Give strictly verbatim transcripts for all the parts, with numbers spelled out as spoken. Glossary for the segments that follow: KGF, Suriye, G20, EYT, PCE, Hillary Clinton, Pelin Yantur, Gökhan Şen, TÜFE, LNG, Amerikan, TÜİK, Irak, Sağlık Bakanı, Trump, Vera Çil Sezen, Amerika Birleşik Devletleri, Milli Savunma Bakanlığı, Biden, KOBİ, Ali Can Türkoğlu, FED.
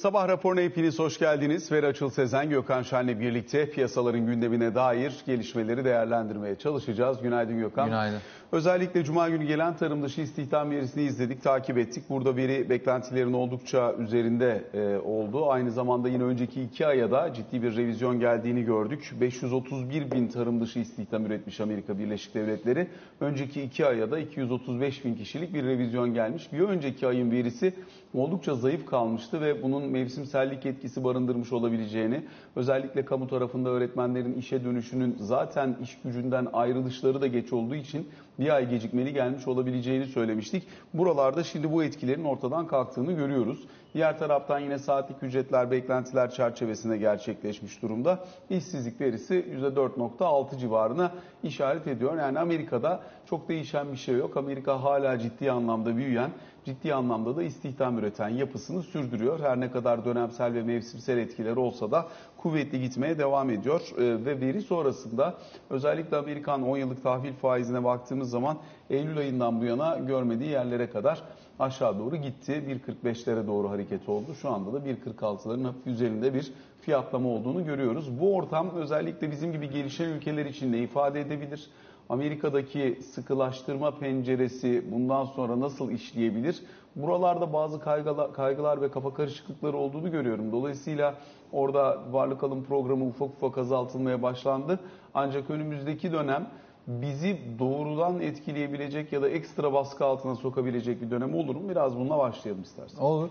Sabah raporuna hepiniz hoş geldiniz. Vera Çil Sezen, Gökhan Şen'le birlikte piyasaların gündemine dair gelişmeleri değerlendirmeye çalışacağız. Günaydın Gökhan. Günaydın. Özellikle Cuma günü gelen tarım dışı istihdam verisini izledik, takip ettik. Burada veri beklentilerin oldukça üzerinde e, oldu. Aynı zamanda yine önceki iki aya da ciddi bir revizyon geldiğini gördük. beş yüz otuz bir bin tarım dışı istihdam üretmiş Amerika Birleşik Devletleri. Önceki iki aya da iki yüz otuz beş bin kişilik bir revizyon gelmiş. Bir önceki ayın verisi oldukça zayıf kalmıştı ve bunun mevsimsellik etkisi barındırmış olabileceğini, özellikle kamu tarafında öğretmenlerin işe dönüşünün zaten iş gücünden ayrılışları da geç olduğu için bir ay gecikmeli gelmiş olabileceğini söylemiştik. Buralarda şimdi bu etkilerin ortadan kalktığını görüyoruz. Diğer taraftan yine saatlik ücretler beklentiler çerçevesinde gerçekleşmiş durumda. İşsizlik verisi yüzde dört nokta altı civarına işaret ediyor. Yani Amerika'da çok değişen bir şey yok. Amerika hala ciddi anlamda büyüyen, ciddi anlamda da istihdam üreten yapısını sürdürüyor. Her ne kadar dönemsel ve mevsimsel etkileri olsa da kuvvetli gitmeye devam ediyor. Ve veri sonrasında özellikle Amerikan on yıllık tahvil faizine baktığımız zaman Eylül ayından bu yana görmediği yerlere kadar aşağı doğru gitti. bir kırk beşlere doğru hareket oldu. Şu anda da bir kırk altıların hafif üzerinde bir fiyatlama olduğunu görüyoruz. Bu ortam özellikle bizim gibi gelişen ülkeler için de ifade edebilir. Amerika'daki sıkılaştırma penceresi bundan sonra nasıl işleyebilir? Buralarda bazı kaygılar, kaygılar ve kafa karışıklıkları olduğunu görüyorum. Dolayısıyla orada varlık alım programı ufak ufak azaltılmaya başlandı. Ancak önümüzdeki dönem bizi doğrudan etkileyebilecek ya da ekstra baskı altına sokabilecek bir dönem olur mu? Biraz bununla başlayalım istersen. Olur.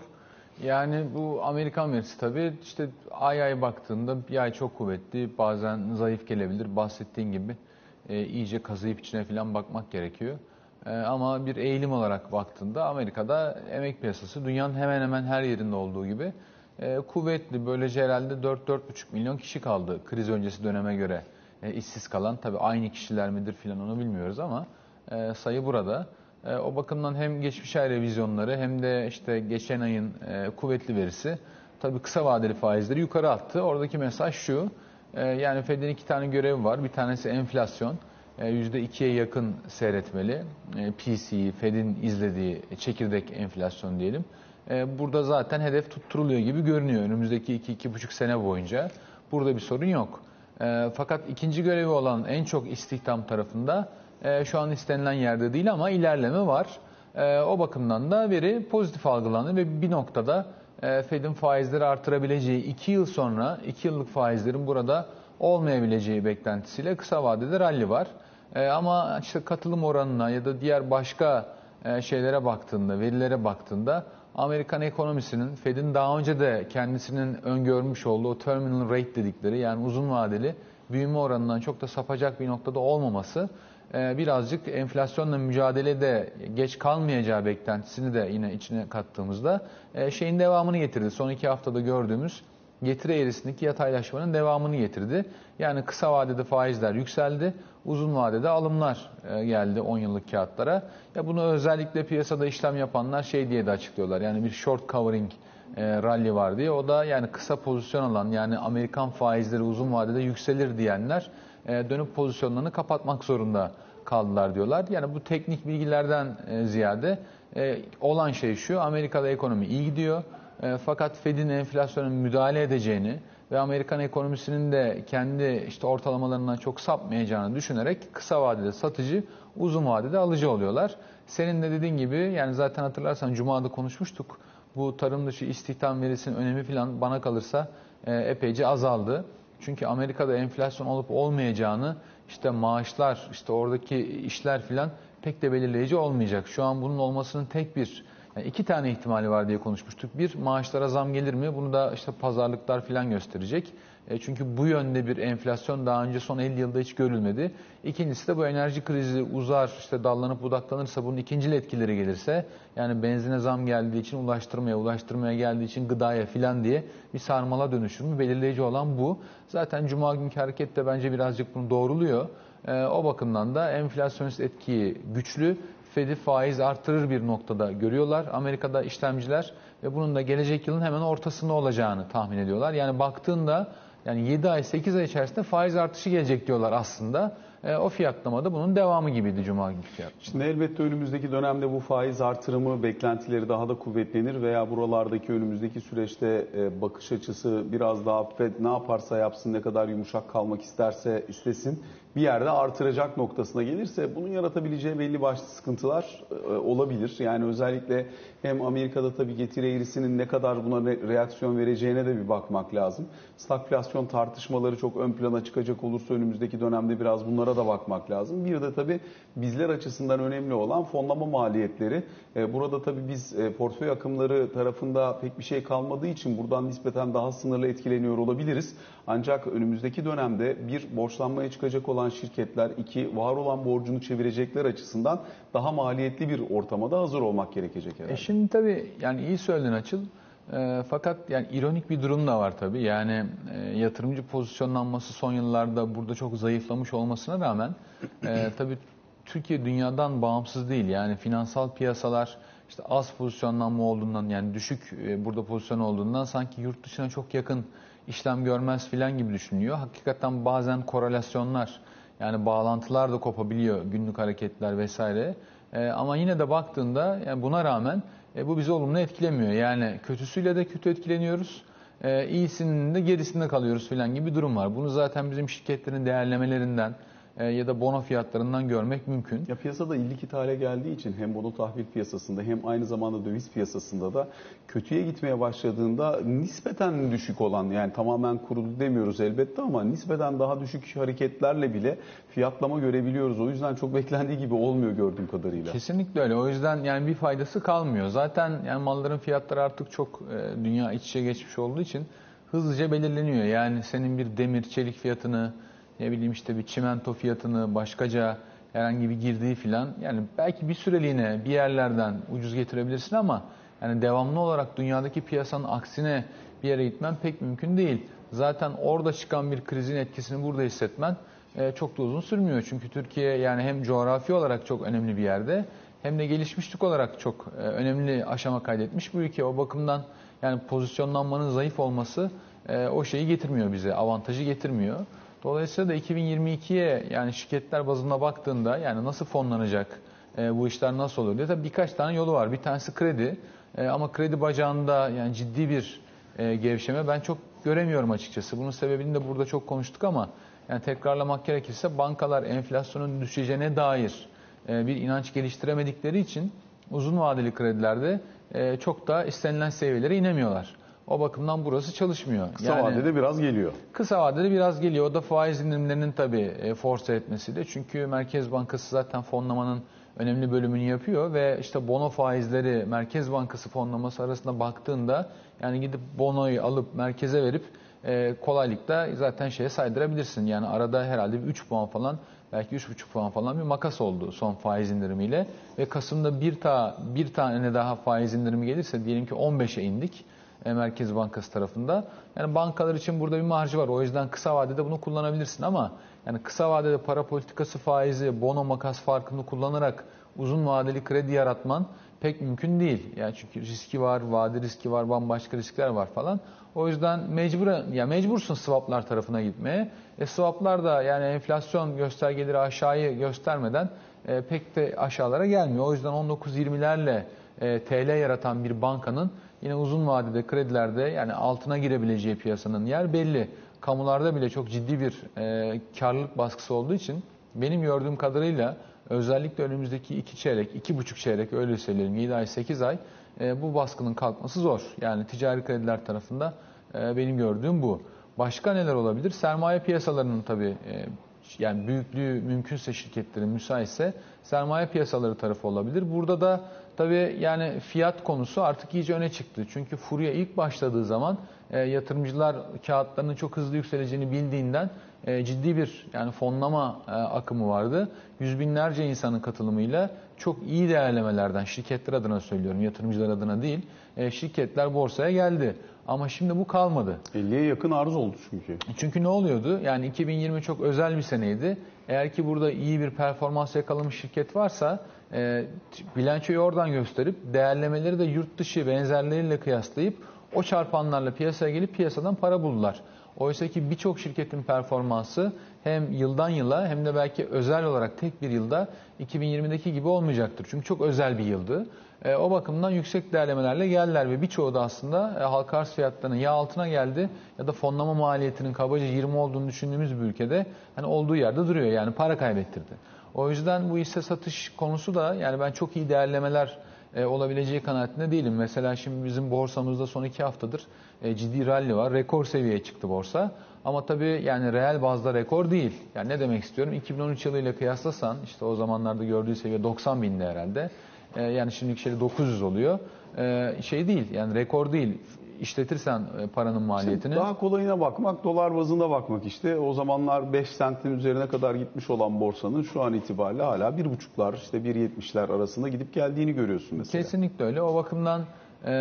Yani bu Amerikan verisi tabii işte ay ay baktığında bir ay çok kuvvetli, bazen zayıf gelebilir. Bahsettiğin gibi e, iyice kazıyıp içine falan bakmak gerekiyor. E, ama bir eğilim olarak baktığında Amerika'da emek piyasası dünyanın hemen hemen her yerinde olduğu gibi e, kuvvetli. Böylece herhalde dört dört buçuk milyon kişi kaldı kriz öncesi döneme göre. E, işsiz kalan, tabii aynı kişiler midir filan onu bilmiyoruz ama e, sayı burada. E, o bakımdan hem geçmiş ay revizyonları hem de işte geçen ayın e, kuvvetli verisi tabii kısa vadeli faizleri yukarı attı. Oradaki mesaj şu, e, yani FED'in iki tane görevi var. Bir tanesi enflasyon, e, yüzde ikiye yakın seyretmeli. E, P C E, FED'in izlediği çekirdek enflasyon diyelim. E, burada zaten hedef tutturuluyor gibi görünüyor önümüzdeki iki iki buçuk sene boyunca. Burada bir sorun yok. E, fakat ikinci görevi olan en çok istihdam tarafında e, şu an istenilen yerde değil ama ilerleme var. E, o bakımdan da veri pozitif algılandı ve bir noktada e, FED'in faizleri artırabileceği, iki yıl sonra iki yıllık faizlerin burada olmayabileceği beklentisiyle kısa vadede ralli var. E, ama işte katılım oranına ya da diğer başka e, şeylere baktığında, verilere baktığında Amerikan ekonomisinin, FED'in daha önce de kendisinin öngörmüş olduğu o terminal rate dedikleri, yani uzun vadeli büyüme oranından çok da sapacak bir noktada olmaması, birazcık enflasyonla mücadelede geç kalmayacağı beklentisini de yine içine kattığımızda şeyin devamını getirdi. Son iki haftada gördüğümüz getiri eğrisindeki yataylaşmanın devamını getirdi. Yani kısa vadede faizler yükseldi, uzun vadede alımlar geldi on yıllık kağıtlara. Ya bunu özellikle piyasada işlem yapanlar şey diye de açıklıyorlar. Yani bir short covering e, rally var diye. O da yani kısa pozisyon alan, yani Amerikan faizleri uzun vadede yükselir diyenler e, dönüp pozisyonlarını kapatmak zorunda kaldılar diyorlar. Yani bu teknik bilgilerden e, ziyade e, olan şey şu: Amerika'da ekonomi iyi gidiyor. E, fakat FED'in enflasyona müdahale edeceğini ve Amerikan ekonomisinin de kendi işte ortalamalarından çok sapmayacağını düşünerek kısa vadede satıcı, uzun vadede alıcı oluyorlar. Senin de dediğin gibi, yani zaten hatırlarsan Cuma'da konuşmuştuk. Bu tarım dışı istihdam verisinin önemi falan bana kalırsa e, epeyce azaldı. Çünkü Amerika'da enflasyon olup olmayacağını, işte maaşlar, işte oradaki işler falan pek de belirleyici olmayacak. Şu an bunun olmasının tek bir Yani iki tane ihtimali var diye konuşmuştuk. Bir, maaşlara zam gelir mi? Bunu da işte pazarlıklar falan gösterecek. E çünkü bu yönde bir enflasyon daha önce son elli yılda hiç görülmedi. İkincisi de bu enerji krizi uzar, işte dallanıp budaklanırsa, bunun ikincil etkileri gelirse, yani benzine zam geldiği için ulaştırmaya, ulaştırmaya geldiği için gıdaya falan diye bir sarmala dönüşür mü? Belirleyici olan bu. Zaten Cuma günkü hareket de bence birazcık bunu doğruluyor. E, o bakımdan da enflasyonist etkiyi güçlü. FED'i faiz artırır bir noktada görüyorlar Amerika'da işlemciler ve bunun da gelecek yılın hemen ortasında olacağını tahmin ediyorlar. Yani baktığında Yani yedi ay sekiz ay içerisinde faiz artışı gelecek diyorlar aslında. E, o fiyatlamada bunun devamı gibiydi Cuma günü fiyatlamada. Şimdi elbette önümüzdeki dönemde bu faiz artırımı beklentileri daha da kuvvetlenir veya buralardaki önümüzdeki süreçte e, bakış açısı biraz daha F E D ne yaparsa yapsın, ne kadar yumuşak kalmak isterse istesin bir yerde artıracak noktasına gelirse bunun yaratabileceği belli başlı sıkıntılar e, olabilir. Yani özellikle hem Amerika'da tabii getiri eğrisinin ne kadar buna re- reaksiyon vereceğine de bir bakmak lazım. Stagflasyon tartışmaları çok ön plana çıkacak olursa önümüzdeki dönemde biraz bunlara da bakmak lazım. Bir de tabii bizler açısından önemli olan fonlama maliyetleri. Burada tabii biz portföy akımları tarafında pek bir şey kalmadığı için buradan nispeten daha sınırlı etkileniyor olabiliriz. Ancak önümüzdeki dönemde bir borçlanmaya çıkacak olan şirketler, iki var olan borcunu çevirecekler açısından daha maliyetli bir ortama da hazır olmak gerekecek herhalde. E şimdi tabii yani iyi söyledin Açıl. E, fakat yani ironik bir durum da var tabii. Yani e, yatırımcı pozisyonlanması son yıllarda burada çok zayıflamış olmasına rağmen e, tabii Türkiye dünyadan bağımsız değil. Yani finansal piyasalar işte az pozisyonlanma olduğundan, yani düşük e, burada pozisyon olduğundan sanki yurt dışına çok yakın işlem görmez filan gibi düşünüyor. Hakikaten bazen korelasyonlar, yani bağlantılar da kopabiliyor, günlük hareketler vesaire. E, ama yine de baktığında yani buna rağmen E, bu bizi olumlu etkilemiyor. Yani kötüsüyle de kötü etkileniyoruz, e, iyisinin de gerisinde kalıyoruz falan gibi bir durum var. Bunu zaten bizim şirketlerin değerlemelerinden e, ya da bono fiyatlarından görmek mümkün. Ya piyasada illik hale geldiği için hem bono tahvil piyasasında hem aynı zamanda döviz piyasasında da kötüye gitmeye başladığında nispeten düşük olan, yani tamamen kurulu demiyoruz elbette ama nispeten daha düşük hareketlerle bile fiyatlama görebiliyoruz. O yüzden çok beklendiği gibi olmuyor gördüğüm kadarıyla. Kesinlikle öyle. O yüzden yani bir faydası kalmıyor. Zaten yani malların fiyatları artık çok e, dünya iç içe geçmiş olduğu için hızlıca belirleniyor. Yani senin bir demir, çelik fiyatını, ne bileyim işte bir çimento fiyatını, başkaca herhangi bir girdiği filan, yani belki bir süreliğine bir yerlerden ucuz getirebilirsin ama yani devamlı olarak dünyadaki piyasanın aksine bir yere gitmen pek mümkün değil. Zaten orada çıkan bir krizin etkisini burada hissetmen çok da uzun sürmüyor. Çünkü Türkiye yani hem coğrafi olarak çok önemli bir yerde hem de gelişmişlik olarak çok önemli aşama kaydetmiş bu ülke. O bakımdan yani pozisyonlanmanın zayıf olması o şeyi getirmiyor bize, avantajı getirmiyor. Dolayısıyla da iki bin yirmi ikiye yani şirketler bazında baktığında yani nasıl fonlanacak, bu işler nasıl olur diye tabii birkaç tane yolu var. Bir tanesi kredi ama kredi bacağında yani ciddi bir gevşeme ben çok göremiyorum açıkçası. Bunun sebebini de burada çok konuştuk ama yani tekrarlamak gerekirse bankalar enflasyonun düşeceğine dair bir inanç geliştiremedikleri için uzun vadeli kredilerde çok da istenilen seviyelere inemiyorlar. O bakımdan burası çalışmıyor. Kısa yani, vadede biraz geliyor. Kısa vadede biraz geliyor. O da faiz indirimlerinin tabii force etmesiyle. Çünkü Merkez Bankası zaten fonlamanın önemli bölümünü yapıyor ve işte bono faizleri Merkez Bankası fonlaması arasında baktığında yani gidip bonoyu alıp merkeze verip E, kolaylıkla zaten şeye saydırabilirsin. Yani arada herhalde üç puan falan, belki üç buçuk puan falan bir makas oldu son faiz indirimiyle. Ve Kasım'da bir, ta, bir tane daha faiz indirimi gelirse diyelim ki on beşe indik e, Merkez Bankası tarafında. Yani bankalar için burada bir marjı var. O yüzden kısa vadede bunu kullanabilirsin ama yani kısa vadede para politikası faizi, bono makas farkını kullanarak uzun vadeli kredi yaratman pek mümkün değil. Yani çünkü riski var, vade riski var, bambaşka riskler var falan. O yüzden mecburen, ya mecbursun swaplar tarafına gitmeye. E swaplar da yani enflasyon göstergeleri aşağıyı göstermeden e, pek de aşağılara gelmiyor. O yüzden on dokuz yirmilerle e, T L yaratan bir bankanın yine uzun vadede kredilerde yani altına girebileceği piyasanın yer belli. Kamularda bile çok ciddi bir e, karlılık baskısı olduğu için benim gördüğüm kadarıyla özellikle önümüzdeki iki çeyrek, iki buçuk çeyrek öyle söyleyelim yedi ay sekiz ay e, bu baskının kalkması zor. Yani ticari krediler tarafında e, benim gördüğüm bu. Başka neler olabilir? Sermaye piyasalarının tabii e, yani büyüklüğü mümkünse şirketlerin müsaitse sermaye piyasaları tarafı olabilir. Burada da tabii yani fiyat konusu artık iyice öne çıktı. Çünkü furya ilk başladığı zaman e, yatırımcılar kağıtlarının çok hızlı yükseleceğini bildiğinden ciddi bir yani fonlama akımı vardı. Yüz binlerce insanın katılımıyla çok iyi değerlemelerden, şirketler adına söylüyorum, yatırımcılar adına değil, şirketler borsaya geldi. Ama şimdi bu kalmadı. elliye yakın arz oldu çünkü. Çünkü ne oluyordu? Yani iki bin yirmi çok özel bir seneydi. Eğer ki burada iyi bir performans yakalamış şirket varsa bilançoyu oradan gösterip değerlemeleri de yurt dışı benzerleriyle kıyaslayıp o çarpanlarla piyasaya gelip piyasadan para buldular. Oysa ki birçok şirketin performansı hem yıldan yıla hem de belki özel olarak tek bir yılda iki bin yirmideki gibi olmayacaktır. Çünkü çok özel bir yıldı. E, o bakımdan yüksek değerlemelerle geldiler ve birçoğu da aslında e, halka arz fiyatlarının ya altına geldi ya da fonlama maliyetinin kabaca yirmi olduğunu düşündüğümüz bir ülkede hani olduğu yerde duruyor. Yani para kaybettirdi. O yüzden bu hisse satış konusu da yani ben çok iyi değerlemeler E, olabileceği kanaatinde değilim. Mesela şimdi bizim borsamızda son iki haftadır e, ciddi rally var. Rekor seviyeye çıktı borsa. Ama tabii yani reel bazda rekor değil. Yani ne demek istiyorum? iki bin on üç yılıyla kıyaslasan işte o zamanlarda gördüğü seviye doksan binde herhalde. E, yani şimdiki şey dokuz yüz oluyor. E, şey değil yani rekor değil. İşletirsen e, paranın maliyetini. Şimdi daha kolayına bakmak, dolar bazında bakmak işte. O zamanlar beş sentin üzerine kadar gitmiş olan borsanın şu an itibariyle hala bir buçuklar, işte bir yetmişler arasında gidip geldiğini görüyorsun mesela. Kesinlikle öyle. O bakımdan e,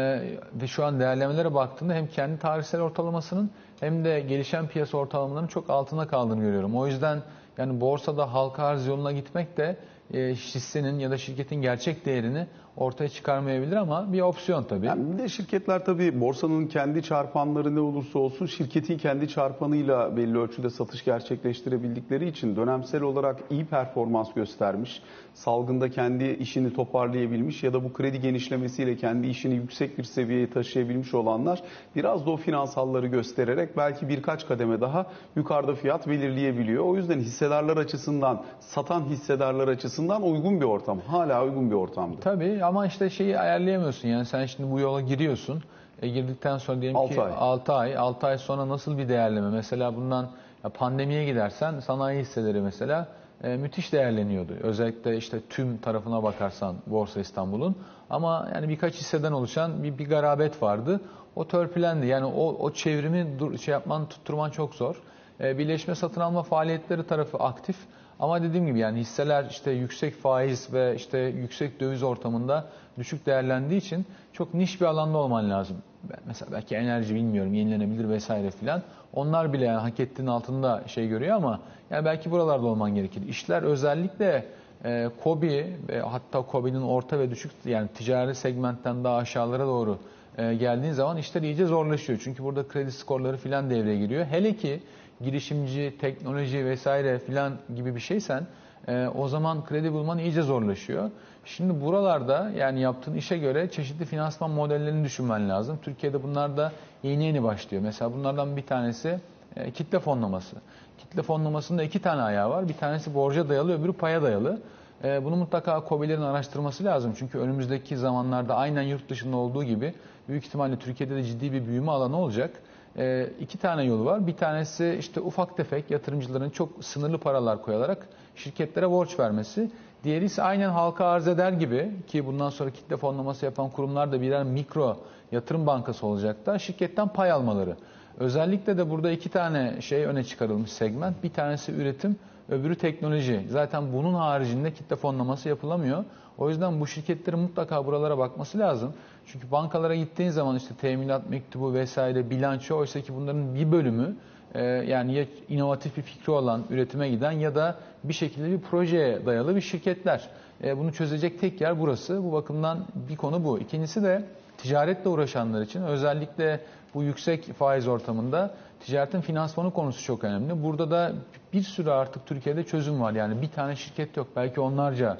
ve şu an değerlemelere baktığında hem kendi tarihsel ortalamasının hem de gelişen piyasa ortalamalarının çok altına kaldığını görüyorum. O yüzden yani borsada halka arz yoluna gitmek de e, hissenin ya da şirketin gerçek değerini ortaya çıkarmayabilir ama bir opsiyon tabii. Yani bir de şirketler tabii borsanın kendi çarpanları ne olursa olsun şirketin kendi çarpanıyla belli ölçüde satış gerçekleştirebildikleri için dönemsel olarak iyi performans göstermiş, salgında kendi işini toparlayabilmiş ya da bu kredi genişlemesiyle kendi işini yüksek bir seviyeye taşıyabilmiş olanlar biraz da o finansalları göstererek belki birkaç kademe daha yukarıda fiyat belirleyebiliyor. O yüzden hissedarlar açısından, satan hissedarlar açısından uygun bir ortam. Hala uygun bir ortamdı. Tabii. Ama işte şeyi ayarlayamıyorsun yani sen şimdi bu yola giriyorsun. E girdikten sonra diyelim ki altı ay altı ay sonra nasıl bir değerleme? Mesela bundan pandemiye gidersen sanayi hisseleri mesela e, müthiş değerleniyordu. Özellikle işte tüm tarafına bakarsan Borsa İstanbul'un ama yani birkaç hisseden oluşan bir, bir garabet vardı. O törpülendi. Yani o o çevrimi dur, şey yapman tutturman çok zor. E, birleşme satın alma faaliyetleri tarafı aktif. Ama dediğim gibi yani hisseler işte yüksek faiz ve işte yüksek döviz ortamında düşük değerlendiği için çok niş bir alanda olman lazım. Mesela belki enerji bilmiyorum yenilenebilir vesaire filan. Onlar bile yani hak ettiğin altında şey görüyor ama yani belki buralarda olman gerekir. İşler özellikle e, KOBİ ve hatta KOBİ'nin orta ve düşük yani ticari segmentten daha aşağılara doğru e, geldiğin zaman işler iyice zorlaşıyor. Çünkü burada kredi skorları filan devreye giriyor. Hele ki girişimci, teknoloji vesaire filan gibi bir şeysen e, o zaman kredi bulman iyice zorlaşıyor. Şimdi buralarda yani yaptığın işe göre çeşitli finansman modellerini düşünmen lazım. Türkiye'de bunlar da yeni yeni başlıyor. Mesela bunlardan bir tanesi e, kitle fonlaması. Kitle fonlamasında iki tane ayağı var. Bir tanesi borca dayalı, öbürü paya dayalı. E, bunu mutlaka KOBİ'lerin araştırması lazım. Çünkü önümüzdeki zamanlarda aynen yurt dışında olduğu gibi büyük ihtimalle Türkiye'de de ciddi bir büyüme alanı olacak. E, iki tane yolu var. Bir tanesi işte ufak tefek yatırımcıların çok sınırlı paralar koyarak şirketlere borç vermesi. Diğeri ise aynen halka arz eder gibi ki bundan sonra kitle fonlaması yapan kurumlar da birer mikro yatırım bankası olacak da şirketten pay almaları. Özellikle de burada iki tane şey öne çıkarılmış segment. Bir tanesi üretim, öbürü teknoloji. Zaten bunun haricinde kitle fonlaması yapılamıyor. O yüzden bu şirketlerin mutlaka buralara bakması lazım. Çünkü bankalara gittiğin zaman işte teminat mektubu vesaire bilanço oysa ki bunların bir bölümü e, yani ya inovatif bir fikri olan üretime giden ya da bir şekilde bir projeye dayalı bir şirketler. E, bunu çözecek tek yer burası. Bu bakımdan bir konu bu. İkincisi de ticaretle uğraşanlar için özellikle bu yüksek faiz ortamında ticaretin finansmanı konusu çok önemli. Burada da bir sürü artık Türkiye'de çözüm var. Yani bir tane şirket yok. Belki onlarca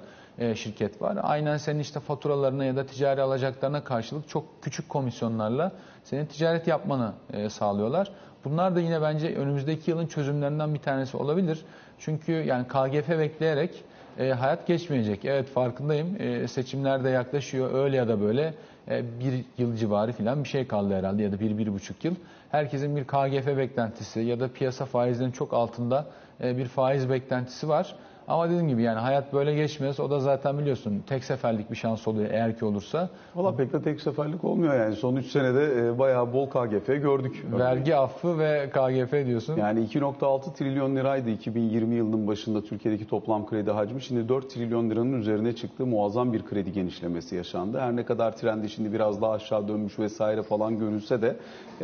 şirket var. Aynen senin işte faturalarına ya da ticari alacaklarına karşılık çok küçük komisyonlarla senin ticaret yapmanı sağlıyorlar. Bunlar da yine bence önümüzdeki yılın çözümlerinden bir tanesi olabilir. Çünkü yani K G F bekleyerek hayat geçmeyecek. Evet farkındayım. Seçimler de yaklaşıyor. Öyle ya da böyle bir yıl civarı falan bir şey kaldı herhalde ya da bir, bir buçuk yıl. Herkesin bir K G F beklentisi ya da piyasa faizlerinin çok altında bir faiz beklentisi var. Ama dediğim gibi yani hayat böyle geçmez. O da zaten biliyorsun tek seferlik bir şans oluyor eğer ki olursa. Valla pek de tek seferlik olmuyor yani. Son üç senede bayağı bol K G F gördük. Vergi affı ve K G F diyorsun. Yani iki nokta altı trilyon liraydı iki bin yirmi yılının başında Türkiye'deki toplam kredi hacmi. Şimdi dört trilyon liranın üzerine çıktığı muazzam bir kredi genişlemesi yaşandı. Her ne kadar trendi şimdi biraz daha aşağı dönmüş vesaire falan görülse de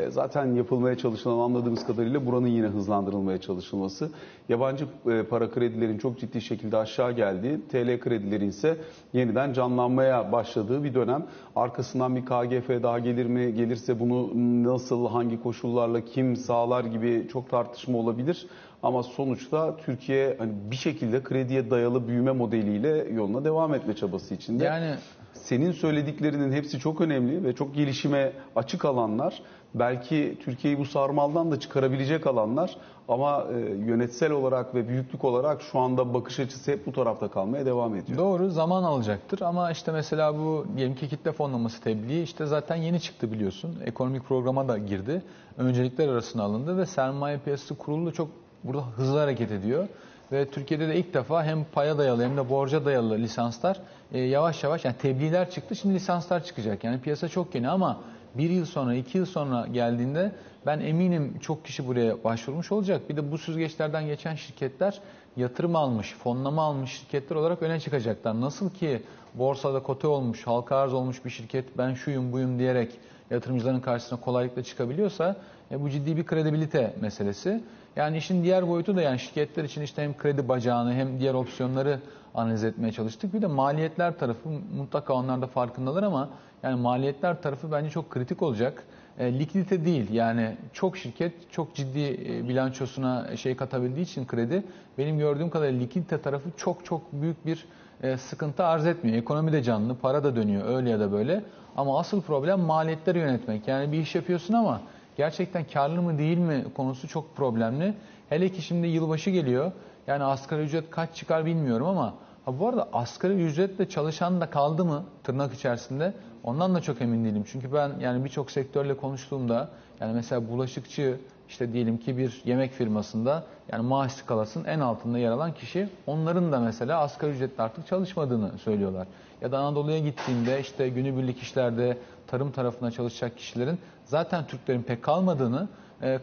zaten yapılmaya çalışılan anladığımız kadarıyla buranın yine hızlandırılmaya çalışılması. Yabancı para kredilerin çok ciddi ciddi şekilde aşağı geldi. T L kredileri ise yeniden canlanmaya başladığı bir dönem. Arkasından bir K G F daha gelir mi? Gelirse bunu nasıl, hangi koşullarla kim sağlar gibi çok tartışma olabilir. Ama sonuçta Türkiye hani bir şekilde krediye dayalı büyüme modeliyle yoluna devam etme çabası içinde. Yani senin söylediklerinin hepsi çok önemli ve çok gelişime açık alanlar. Belki Türkiye'yi bu sarmaldan da çıkarabilecek alanlar ama yönetsel olarak ve büyüklük olarak şu anda bakış açısı hep bu tarafta kalmaya devam ediyor. Doğru, zaman alacaktır ama işte mesela bu diyelim ki kitle fonlaması tebliği işte zaten yeni çıktı biliyorsun. Ekonomik programa da girdi. Öncelikler arasına alındı ve sermaye piyasası kurulu çok burada hızlı hareket ediyor. Ve Türkiye'de de ilk defa hem paya dayalı hem de borca dayalı lisanslar e, yavaş yavaş yani tebliğler çıktı. Şimdi lisanslar çıkacak. Yani piyasa çok yeni ama bir yıl sonra, iki yıl sonra geldiğinde ben eminim çok kişi buraya başvurmuş olacak. Bir de bu süzgeçlerden geçen şirketler yatırım almış, fonlama almış şirketler olarak öne çıkacaklar. Nasıl ki borsada kote olmuş, halka arz olmuş bir şirket ben şuyum buyum diyerek yatırımcıların karşısına kolaylıkla çıkabiliyorsa e, bu ciddi bir kredibilite meselesi. Yani işin diğer boyutu da yani şirketler için işte hem kredi bacağını hem diğer opsiyonları analiz etmeye çalıştık. Bir de maliyetler tarafı mutlaka onlar da farkındalar ama yani maliyetler tarafı bence çok kritik olacak. E, likidite değil yani çok şirket çok ciddi bilançosuna şey katabildiği için kredi benim gördüğüm kadarıyla likidite tarafı çok çok büyük bir e, sıkıntı arz etmiyor. Ekonomi de canlı, para da dönüyor öyle ya da böyle ama asıl problem maliyetleri yönetmek. Yani bir iş yapıyorsun ama gerçekten karlı mı değil mi konusu çok problemli. Hele ki şimdi yılbaşı geliyor. Yani asgari ücret kaç çıkar bilmiyorum ama ha bu arada asgari ücretle çalışan da kaldı mı tırnak içerisinde? Ondan da çok emin değilim. Çünkü ben yani birçok sektörle konuştuğumda yani mesela bulaşıkçı işte diyelim ki bir yemek firmasında yani maaş skalasının en altında yer alan kişi onların da mesela asgari ücretle artık çalışmadığını söylüyorlar. Ya da Anadolu'ya gittiğimde işte günübirlik işlerde tarım tarafına çalışacak kişilerin zaten Türklerin pek kalmadığını,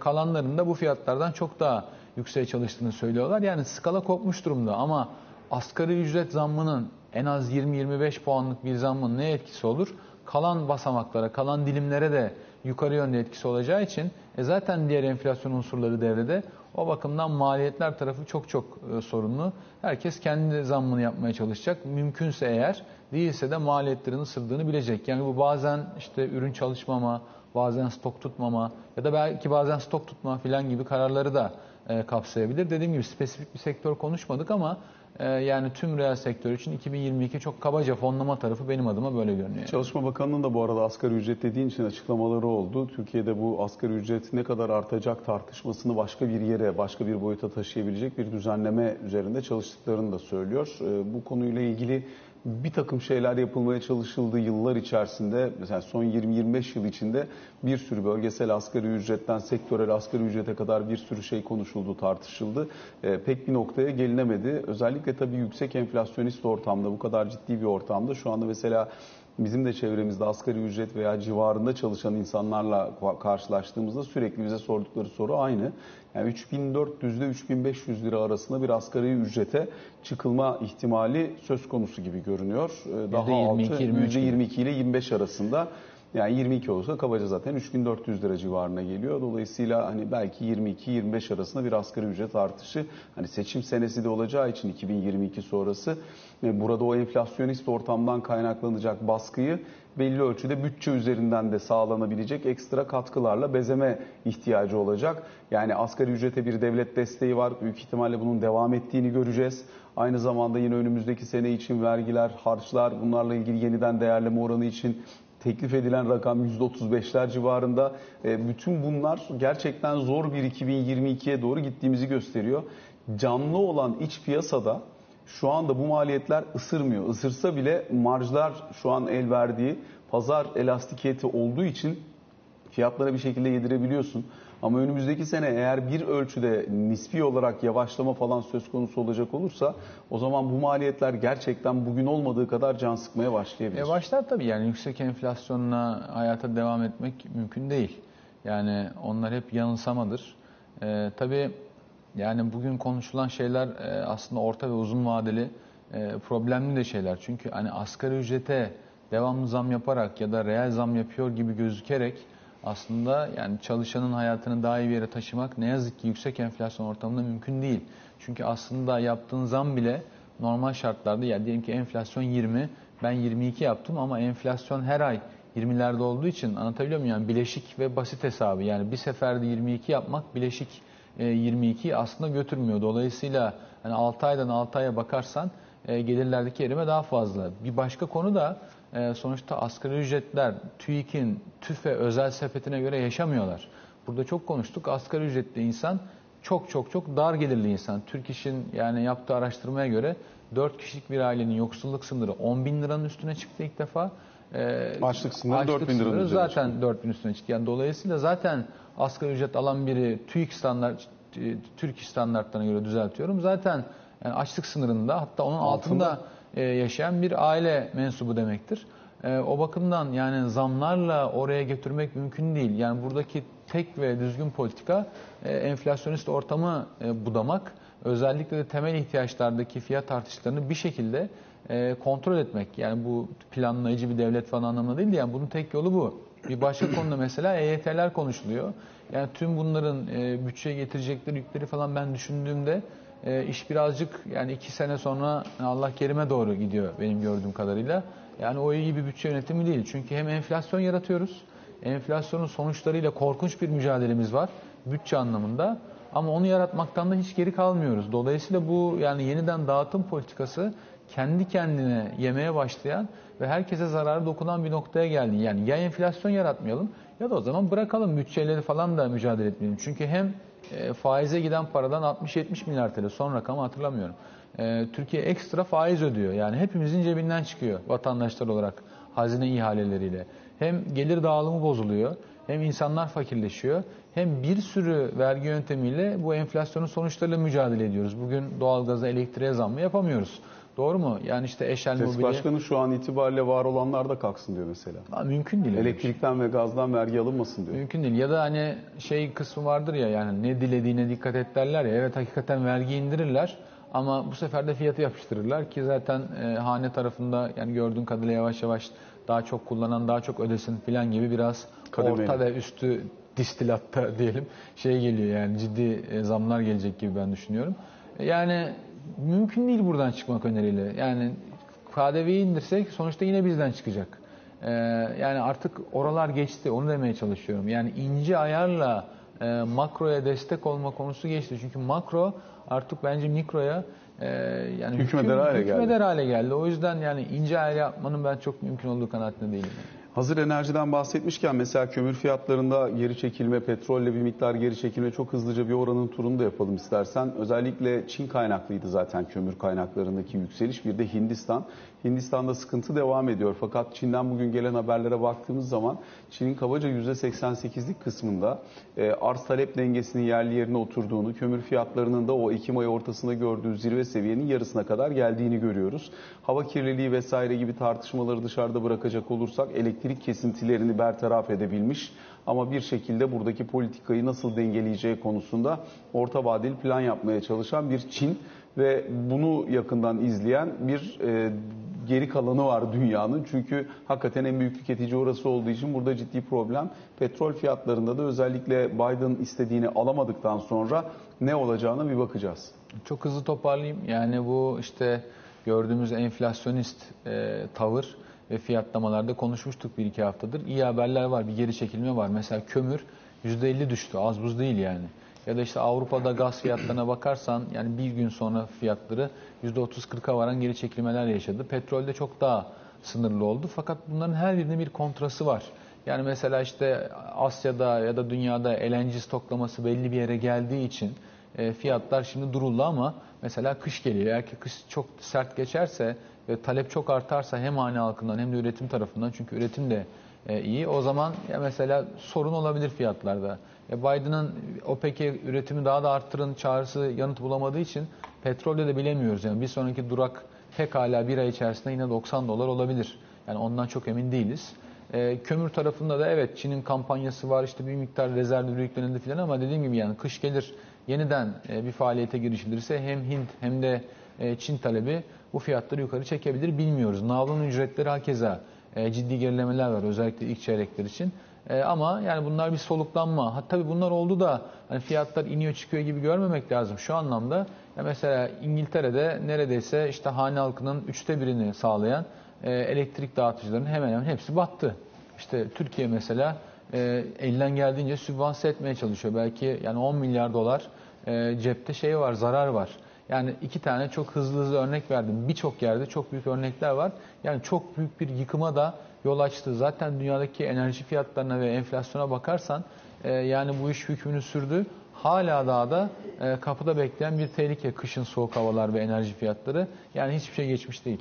kalanların da bu fiyatlardan çok daha yükseğe çalıştığını söylüyorlar. Yani skala kopmuş durumda ama asgari ücret zammının en az yirmi yirmi beş puanlık bir zammın ne etkisi olur? Kalan basamaklara, kalan dilimlere de yukarı yönde etkisi olacağı için e zaten diğer enflasyon unsurları devrede. O bakımdan maliyetler tarafı çok çok e, sorunlu. Herkes kendi zammını yapmaya çalışacak. Mümkünse eğer, değilse de maliyetlerini sırdığını bilecek. Yani bu bazen işte ürün çalışmama, bazen stok tutmama ya da belki bazen stok tutma filan gibi kararları da e, kapsayabilir. Dediğim gibi spesifik bir sektör konuşmadık ama yani tüm reel sektör için iki bin yirmi iki çok kabaca fonlama tarafı benim adıma böyle görünüyor. Çalışma Bakanlığı'nın da bu arada asgari ücret dediğin için açıklamaları oldu. Türkiye'de bu asgari ücret ne kadar artacak tartışmasını başka bir yere, başka bir boyuta taşıyabilecek bir düzenleme üzerinde çalıştıklarını da söylüyor. Bu konuyla ilgili bir takım şeyler yapılmaya çalışıldı yıllar içerisinde. Mesela son yirmi yirmi beş yıl içinde bir sürü bölgesel asgari ücretten sektörel asgari ücrete kadar bir sürü şey konuşuldu, tartışıldı. E, pek bir noktaya gelinemedi. Özellikle tabii yüksek enflasyonist ortamda, bu kadar ciddi bir ortamda şu anda mesela bizim de çevremizde asgari ücret veya civarında çalışan insanlarla karşılaştığımızda sürekli bize sordukları soru aynı. Yani üç bin dört yüz ile üç bin beş yüz lira arasında bir asgari ücrete çıkılma ihtimali söz konusu gibi görünüyor. Daha altı, yüzde yirmi iki ile yirmi beş arasında. Yani yirmi iki olsa kabaca zaten üç bin dört yüz lira civarına geliyor. Dolayısıyla hani belki yirmi iki yirmi beş arasında bir asgari ücret artışı. Hani seçim senesi de olacağı için iki bin yirmi iki sonrası burada o enflasyonist ortamdan kaynaklanacak baskıyı belli ölçüde bütçe üzerinden de sağlanabilecek ekstra katkılarla bezeme ihtiyacı olacak. Yani asgari ücrete bir devlet desteği var. Büyük ihtimalle bunun devam ettiğini göreceğiz. Aynı zamanda yine önümüzdeki sene için vergiler, harçlar, bunlarla ilgili yeniden değerleme oranı için teklif edilen rakam yüzde otuz beşler civarında. E, bütün bunlar gerçekten zor bir iki bin yirmi ikiye doğru gittiğimizi gösteriyor. Canlı olan iç piyasada şu anda bu maliyetler ısırmıyor. Isırsa bile marjlar şu an el verdiği pazar elastikiyeti olduğu için fiyatlara bir şekilde yedirebiliyorsun. Ama önümüzdeki sene eğer bir ölçüde nispi olarak yavaşlama falan söz konusu olacak olursa o zaman bu maliyetler gerçekten bugün olmadığı kadar can sıkmaya başlayabilir. E başlar tabii yani yüksek enflasyonla hayata devam etmek mümkün değil. Yani onlar hep yanılsamadır. E, tabii yani bugün konuşulan şeyler e, aslında orta ve uzun vadeli e, problemli de şeyler. Çünkü hani asgari ücrete devamlı zam yaparak ya da reel zam yapıyor gibi gözükerek aslında yani çalışanın hayatını daha iyi bir yere taşımak ne yazık ki yüksek enflasyon ortamında mümkün değil. Çünkü aslında yaptığın zam bile normal şartlarda, ya diyelim ki enflasyon yirmi, ben yirmi iki yaptım ama enflasyon her ay yirmilerde olduğu için, anlatabiliyor muyum? Yani bileşik ve basit hesabı. Yani bir seferde yirmi iki yapmak bileşik yirmi ikiyi aslında götürmüyor. Dolayısıyla yani altı aydan altı aya bakarsan gelirlerdeki erime daha fazla. Bir başka konu da sonuçta asgari ücretler TÜİK'in TÜFE özel sepetine göre yaşamıyorlar. Burada çok konuştuk. Asgari ücretli insan çok çok çok dar gelirli insan. Türk İş'in yani yaptığı araştırmaya göre dört kişilik bir ailenin yoksulluk sınırı on bin liranın üstüne çıktı ilk defa. Ee, açlık sınırı dört bin liranın zaten dört bin üstüne çıktı. Yani dolayısıyla zaten asgari ücret alan biri TÜİK standart, Türk İş standartlarına göre düzeltiyorum. Zaten yani açlık sınırında, hatta onun altında, altında e, yaşayan bir aile mensubu demektir. E, o bakımdan yani zamlarla oraya götürmek mümkün değil. Yani buradaki tek ve düzgün politika e, enflasyonist ortamı e, budamak. Özellikle de temel ihtiyaçlardaki fiyat artışlarını bir şekilde e, kontrol etmek. Yani bu planlayıcı bir devlet falan anlamında değil de yani bunun tek yolu bu. Bir başka konuda mesela E Y T'ler konuşuluyor. Yani tüm bunların e, bütçeye getirecekleri yükleri falan ben düşündüğümde E, iş birazcık yani iki sene sonra Allah kerime doğru gidiyor benim gördüğüm kadarıyla. Yani o iyi bir bütçe yönetimi değil. Çünkü hem enflasyon yaratıyoruz, enflasyonun sonuçlarıyla korkunç bir mücadelemiz var bütçe anlamında. Ama onu yaratmaktan da hiç geri kalmıyoruz. Dolayısıyla bu yani yeniden dağıtım politikası kendi kendine yemeye başlayan ve herkese zararı dokunan bir noktaya geldi. Yani ya enflasyon yaratmayalım ya da o zaman bırakalım bütçeleri falan da mücadele etmeyelim. Çünkü hem E, faize giden paradan altmış yetmiş milyar T L, son rakamı hatırlamıyorum. E, Türkiye ekstra faiz ödüyor. Yani hepimizin cebinden çıkıyor vatandaşlar olarak hazine ihaleleriyle. Hem gelir dağılımı bozuluyor, hem insanlar fakirleşiyor, hem bir sürü vergi yöntemiyle bu enflasyonun sonuçlarıyla mücadele ediyoruz. Bugün doğalgaza, elektriğe zam mı yapamıyoruz? Doğru mu? Yani işte eşel mobilya... Ses başkanı şu an itibariyle var olanlar da kalksın diyor mesela. Ha, mümkün değil. Elektrikten ve gazdan vergi alınmasın diyor. Mümkün değil. Ya da hani şey kısmı vardır ya, yani ne dilediğine dikkat et derler ya. Evet, hakikaten vergi indirirler ama bu sefer de fiyatı yapıştırırlar ki zaten e, hane tarafında yani gördüğün kadarıyla yavaş yavaş daha çok kullanan daha çok ödesin falan gibi biraz kademeli, orta ve üstü distilatta diyelim şey geliyor, yani ciddi zamlar gelecek gibi ben düşünüyorum. Yani mümkün değil buradan çıkmak öneriyle. Yani K D V'yi indirsek sonuçta yine bizden çıkacak. Ee, yani artık oralar geçti. Onu demeye çalışıyorum. Yani ince ayarla e, makroya destek olma konusu geçti. Çünkü makro artık bence mikroya e, yani hükmeder hale geldi. hale geldi. O yüzden yani ince ayar yapmanın ben çok mümkün olduğu kanaatinde değilim. Hazır enerjiden bahsetmişken mesela kömür fiyatlarında geri çekilme, petrolle bir miktar geri çekilme, çok hızlıca bir oranın turunu da yapalım istersen. Özellikle Çin kaynaklıydı zaten kömür kaynaklarındaki yükseliş. Bir de Hindistan. Hindistan'da sıkıntı devam ediyor. Fakat Çin'den bugün gelen haberlere baktığımız zaman Çin'in kabaca yüzde seksen sekizlik kısmında arz talep dengesinin yerli yerine oturduğunu, kömür fiyatlarının da o Ekim ayı ortasında gördüğü zirve seviyenin yarısına kadar geldiğini görüyoruz. Hava kirliliği vesaire gibi tartışmaları dışarıda bırakacak olursak elektrik kesintilerini bertaraf edebilmiş ama bir şekilde buradaki politikayı nasıl dengeleyeceği konusunda orta vadeli plan yapmaya çalışan bir Çin ve bunu yakından izleyen bir e, geri kalanı var dünyanın. Çünkü hakikaten en büyük tüketici orası olduğu için burada ciddi problem. Petrol fiyatlarında da özellikle Biden istediğini alamadıktan sonra ne olacağına bir bakacağız. Çok hızlı toparlayayım. Yani bu işte gördüğümüz enflasyonist e, tavır ve fiyatlamalarda konuşmuştuk bir iki haftadır. İyi haberler var, bir geri çekilme var. Mesela kömür yüzde elli düştü, az buz değil yani. Ya da işte Avrupa'da gaz fiyatlarına bakarsan yani bir gün sonra fiyatları yüzde otuz kırka varan geri çekilmeler yaşadı. Petrolde çok daha sınırlı oldu. Fakat bunların her birinin bir kontrası var. Yani mesela işte Asya'da ya da dünyada L N G stoklaması belli bir yere geldiği için e, fiyatlar şimdi duruldu ama mesela kış geliyor. Eğer ki kış çok sert geçerse ve talep çok artarsa hem hane halkından hem de üretim tarafından, çünkü üretim de e, iyi, o zaman ya mesela sorun olabilir fiyatlarda. E, Biden'ın OPEC'e üretimi daha da arttırın çağrısı yanıt bulamadığı için petrolde de bilemiyoruz. Yani bir sonraki durak pekala bir ay içerisinde yine doksan dolar olabilir. Yani ondan çok emin değiliz. E, kömür tarafında da evet Çin'in kampanyası var, işte bir miktar rezervleri yüklenildi filan ama dediğim gibi yani kış gelir yeniden e, bir faaliyete girişilirse hem Hint hem de e, Çin talebi bu fiyatları yukarı çekebilir, bilmiyoruz. Navlun ücretleri hakeza e, ciddi gerilemeler var özellikle ilk çeyrekler için. E, ama yani bunlar bir soluklanma. Ha, tabii bunlar oldu da hani fiyatlar iniyor çıkıyor gibi görmemek lazım. Şu anlamda ya mesela İngiltere'de neredeyse işte hane halkının üçte birini sağlayan e, elektrik dağıtıcılarının hemen hemen hepsi battı. İşte Türkiye mesela e, elden geldiğince sübvanse etmeye çalışıyor. Belki yani on milyar dolar e, cepte şey var, zarar var. Yani iki tane çok hızlı hızlı örnek verdim. Birçok yerde çok büyük örnekler var. Yani çok büyük bir yıkıma da yol açtı. Zaten dünyadaki enerji fiyatlarına ve enflasyona bakarsan e, yani bu iş hükmünü sürdü. Hala daha da e, kapıda bekleyen bir tehlike kışın soğuk havalar ve enerji fiyatları. Yani hiçbir şey geçmiş değil.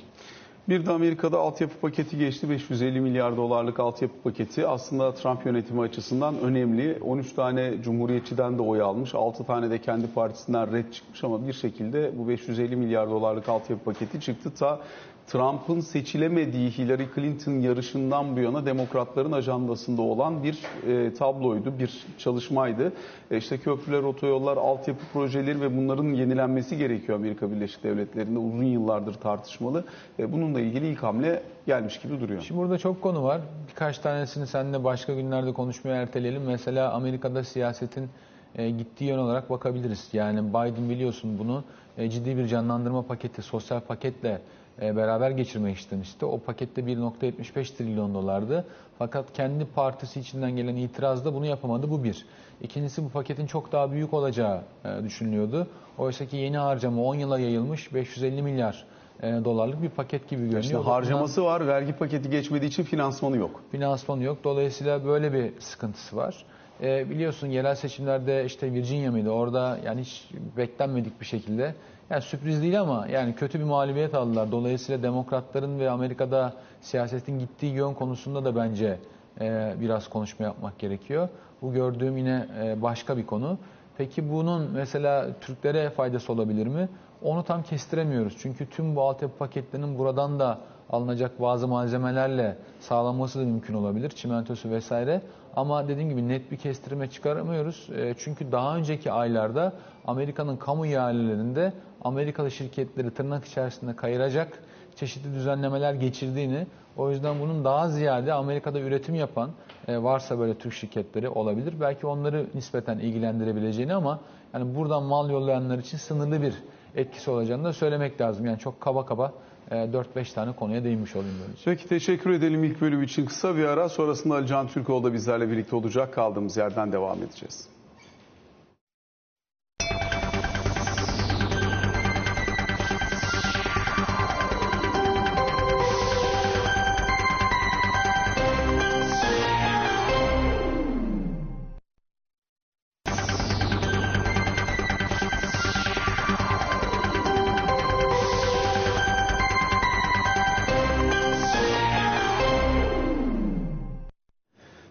Bir de Amerika'da altyapı paketi geçti. beş yüz elli milyar dolarlık altyapı paketi aslında Trump yönetimi açısından önemli. on üç tane cumhuriyetçiden de oy almış. altı tane de kendi partisinden red çıkmış ama bir şekilde bu beş yüz elli milyar dolarlık altyapı paketi çıktı. Ta Trump'ın seçilemediği Hillary Clinton yarışından bu yana demokratların ajandasında olan bir e, tabloydu, bir çalışmaydı. E işte köprüler, otoyollar, altyapı projeleri ve bunların yenilenmesi gerekiyor Amerika Birleşik Devletleri'nde. Uzun yıllardır tartışmalı. E, bununla ilgili ilk hamle gelmiş gibi duruyor. Şimdi burada çok konu var. Birkaç tanesini seninle başka günlerde konuşmaya erteleyelim. Mesela Amerika'da siyasetin e, gittiği yön olarak bakabiliriz. Yani Biden biliyorsun bunu e, ciddi bir canlandırma paketi, sosyal paketle beraber geçirmek istemişti. O pakette bir virgül yetmiş beş trilyon dolardı. Fakat kendi partisi içinden gelen itiraz da bunu yapamadı. Bu bir. İkincisi bu paketin çok daha büyük olacağı düşünülüyordu. Oysa ki yeni harcama on yıla yayılmış beş yüz elli milyar dolarlık bir paket gibi görünüyor. İşte harcaması bundan... var. Vergi paketi geçmediği için finansmanı yok. Finansmanı yok. Dolayısıyla böyle bir sıkıntısı var. E, biliyorsun yerel seçimlerde işte Virginia mıydı? Orada yani hiç beklenmedik bir şekilde. Yani sürpriz değil ama yani kötü bir mağlubiyet aldılar. Dolayısıyla demokratların ve Amerika'da siyasetin gittiği yön konusunda da bence e, biraz konuşma yapmak gerekiyor. Bu gördüğüm yine e, başka bir konu. Peki bunun mesela Türklere faydası olabilir mi? Onu tam kestiremiyoruz. Çünkü tüm bu altyapı paketlerinin buradan da alınacak bazı malzemelerle sağlanması da mümkün olabilir. Çimentosu vesaire. Ama dediğim gibi net bir kestirme çıkaramıyoruz. E, çünkü daha önceki aylarda Amerika'nın kamu ihalelerinde Amerikalı şirketleri tırnak içerisinde kayıracak çeşitli düzenlemeler geçirdiğini, o yüzden bunun daha ziyade Amerika'da üretim yapan e, varsa böyle Türk şirketleri olabilir. Belki onları nispeten ilgilendirebileceğini ama yani buradan mal yollayanlar için sınırlı bir etkisi olacağını da söylemek lazım. Yani çok kaba kaba dört beş tane konuya değinmiş olayım böylece. Peki teşekkür edelim ilk bölüm için. Kısa bir ara, sonrasında Ali Can Türkoğlu da bizlerle birlikte olacak. Kaldığımız yerden devam edeceğiz.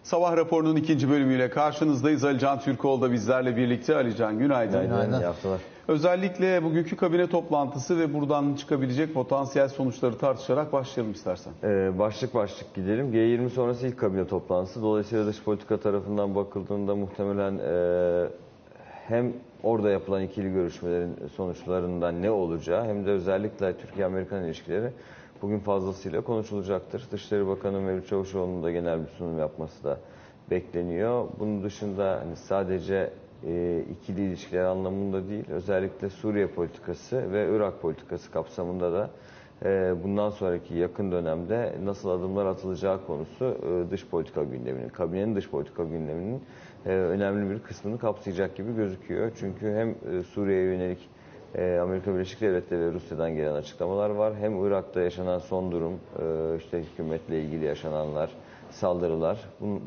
Sabah raporunun ikinci bölümüyle karşınızdayız. Ali Can Türkoğlu da bizlerle birlikte. Ali Can, günaydın. Günaydın. İyi haftalar. Özellikle bugünkü kabine toplantısı ve buradan çıkabilecek potansiyel sonuçları tartışarak başlayalım istersen. Ee, başlık başlık gidelim. G yirmi sonrası ilk kabine toplantısı. Dolayısıyla dış politika tarafından bakıldığında muhtemelen e, hem orada yapılan ikili görüşmelerin sonuçlarından ne olacağı hem de özellikle Türkiye-Amerikan ilişkileri bugün fazlasıyla konuşulacaktır. Dışişleri Bakanı Mevlüt Çavuşoğlu'nun da genel bir sunum yapması da bekleniyor. Bunun dışında hani sadece e, ikili ilişkiler anlamında değil, özellikle Suriye politikası ve Irak politikası kapsamında da e, bundan sonraki yakın dönemde nasıl adımlar atılacağı konusu e, dış politika gündeminin, kabinenin dış politika gündeminin e, önemli bir kısmını kapsayacak gibi gözüküyor. Çünkü hem e, Suriye'ye yönelik Amerika Birleşik Devletleri ve Rusya'dan gelen açıklamalar var. Hem Irak'ta yaşanan son durum, işte hükümetle ilgili yaşananlar, saldırılar,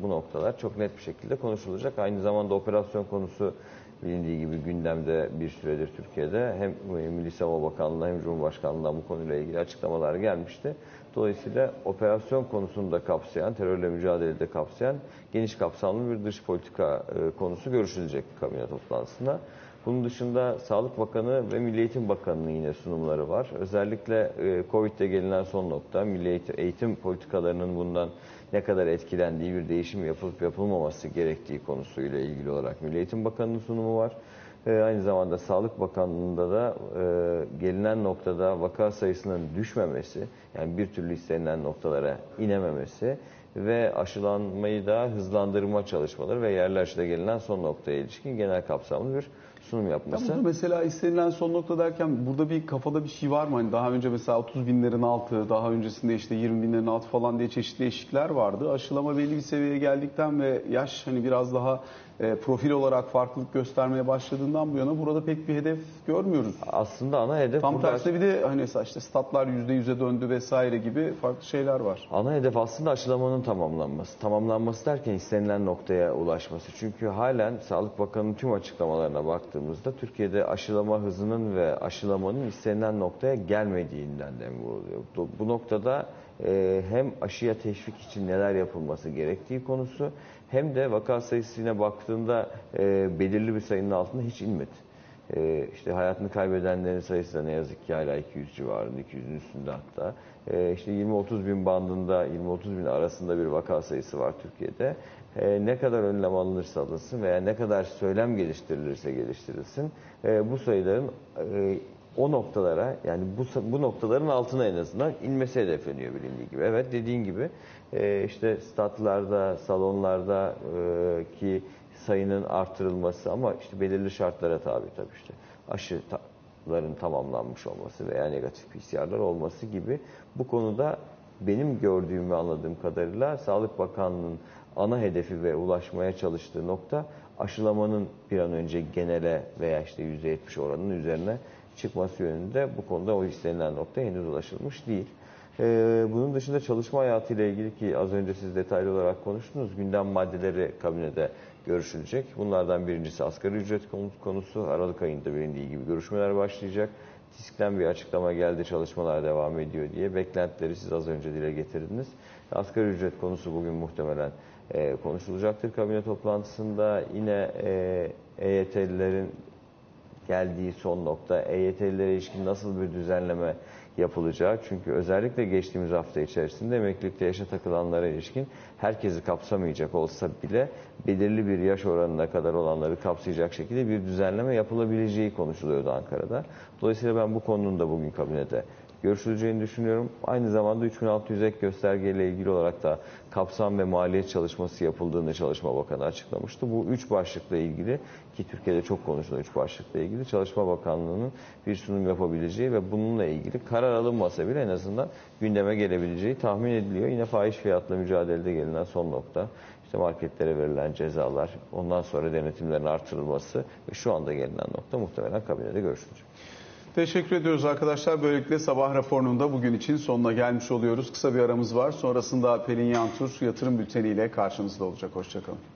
bu noktalar çok net bir şekilde konuşulacak. Aynı zamanda operasyon konusu bilindiği gibi gündemde bir süredir Türkiye'de. Hem Milli Savunma Bakanlığı hem Cumhurbaşkanlığı'ndan bu konuyla ilgili açıklamalar gelmişti. Dolayısıyla operasyon konusunu da kapsayan, terörle mücadeleyi de kapsayan geniş kapsamlı bir dış politika konusu görüşülecek kabine toplantısında. Bunun dışında Sağlık Bakanı ve Milli Eğitim Bakanı'nın yine sunumları var. Özellikle Covid'de gelinen son nokta, milli eğitim politikalarının bundan ne kadar etkilendiği, bir değişim yapılıp yapılmaması gerektiği konusuyla ilgili olarak Milli Eğitim Bakanı'nın sunumu var. Aynı zamanda Sağlık Bakanlığı'nda da gelinen noktada vaka sayısının düşmemesi, yani bir türlü istenilen noktalara inememesi ve aşılanmayı da hızlandırma çalışmaları ve yerli aşıda gelinen son noktaya ilişkin genel kapsamlı bir sunum yapması. Ya mesela istenilen son nokta derken burada bir kafada bir şey var mı? Hani daha önce mesela otuz binlerin altı, daha öncesinde işte yirmi binlerin altı falan diye çeşitli eşikler vardı. Aşılama belli bir seviyeye geldikten ve yaş hani biraz daha e, profil olarak farklılık göstermeye başladığından bu yana burada pek bir hedef görmüyoruz. Aslında ana hedef tam burada... tersine bir de hani mesela işte statlar yüzde yüze döndü vesaire gibi farklı şeyler var. Ana hedef aslında aşılamanın tamamlanması. Tamamlanması derken istenilen noktaya ulaşması. Çünkü halen Sağlık Bakanı'nın tüm açıklamalarına baktı. Türkiye'de aşılama hızının ve aşılamanın istenilen noktaya gelmediğinden dem vuruluyor. Bu noktada hem aşıya teşvik için neler yapılması gerektiği konusu hem de vaka sayısına baktığında belirli bir sayının altında hiç inmedi. İşte hayatını kaybedenlerin sayısı da ne yazık ki hala iki yüz civarında, iki yüzün üstünde hatta. İşte yirmi otuz bin bandında, yirmi otuz bin arasında bir vaka sayısı var Türkiye'de. Ee, ne kadar önlem alınırsa alınsın veya ne kadar söylem geliştirilirse geliştirilsin e, bu sayıların e, o noktalara yani bu, bu noktaların altına en azından inmesi hedefleniyor bilindiği gibi. Evet dediğin gibi e, işte statlarda, salonlarda e, ki sayının artırılması ama işte belirli şartlara tabi tabii işte aşı aşıların tamamlanmış olması veya negatif P C R'lar olması gibi bu konuda benim gördüğüm ve anladığım kadarıyla Sağlık Bakanlığı'nın ana hedefi ve ulaşmaya çalıştığı nokta aşılamanın bir an önce genele veya işte yüzde yetmiş oranının üzerine çıkması yönünde bu konuda o istenilen nokta henüz ulaşılmış değil. Ee, bunun dışında çalışma hayatıyla ilgili ki az önce siz detaylı olarak konuştunuz gündem maddeleri kabinede görüşülecek. Bunlardan birincisi asgari ücret konusu. Aralık ayında bilindiği gibi görüşmeler başlayacak. TİSK'ten bir açıklama geldi, çalışmalar devam ediyor diye beklentileri siz az önce dile getirdiniz. Asgari ücret konusu bugün muhtemelen e, konuşulacaktır kabine toplantısında. Yine e, E Y T'lilerin geldiği son nokta E Y T'lilere ilişkin nasıl bir düzenleme yapılacağı. Çünkü özellikle geçtiğimiz hafta içerisinde emeklilikte yaşa takılanlara ilişkin herkesi kapsamayacak olsa bile belirli bir yaş oranına kadar olanları kapsayacak şekilde bir düzenleme yapılabileceği konuşuluyordu Ankara'da. Dolayısıyla ben bu konunun da bugün kabinede görüşüleceğini düşünüyorum. Aynı zamanda üç bin altı yüz ek göstergeyle ilgili olarak da kapsam ve maliyet çalışması yapıldığını Çalışma Bakanı açıklamıştı. Bu üç başlıkla ilgili ki Türkiye'de çok konuşulan üç başlıkla ilgili Çalışma Bakanlığı'nın bir sunum yapabileceği ve bununla ilgili karar alınmasa bile en azından gündeme gelebileceği tahmin ediliyor. Yine fahiş fiyatla mücadelede gelinen son nokta. İşte marketlere verilen cezalar, ondan sonra denetimlerin artırılması ve şu anda gelinen nokta muhtemelen kabinede görüşülecek. Teşekkür ediyoruz arkadaşlar. Böylelikle sabah raporunun da bugün için sonuna gelmiş oluyoruz. Kısa bir aramız var. Sonrasında Pelin Yantur yatırım bülteniyle karşınızda olacak. Hoşça kalın.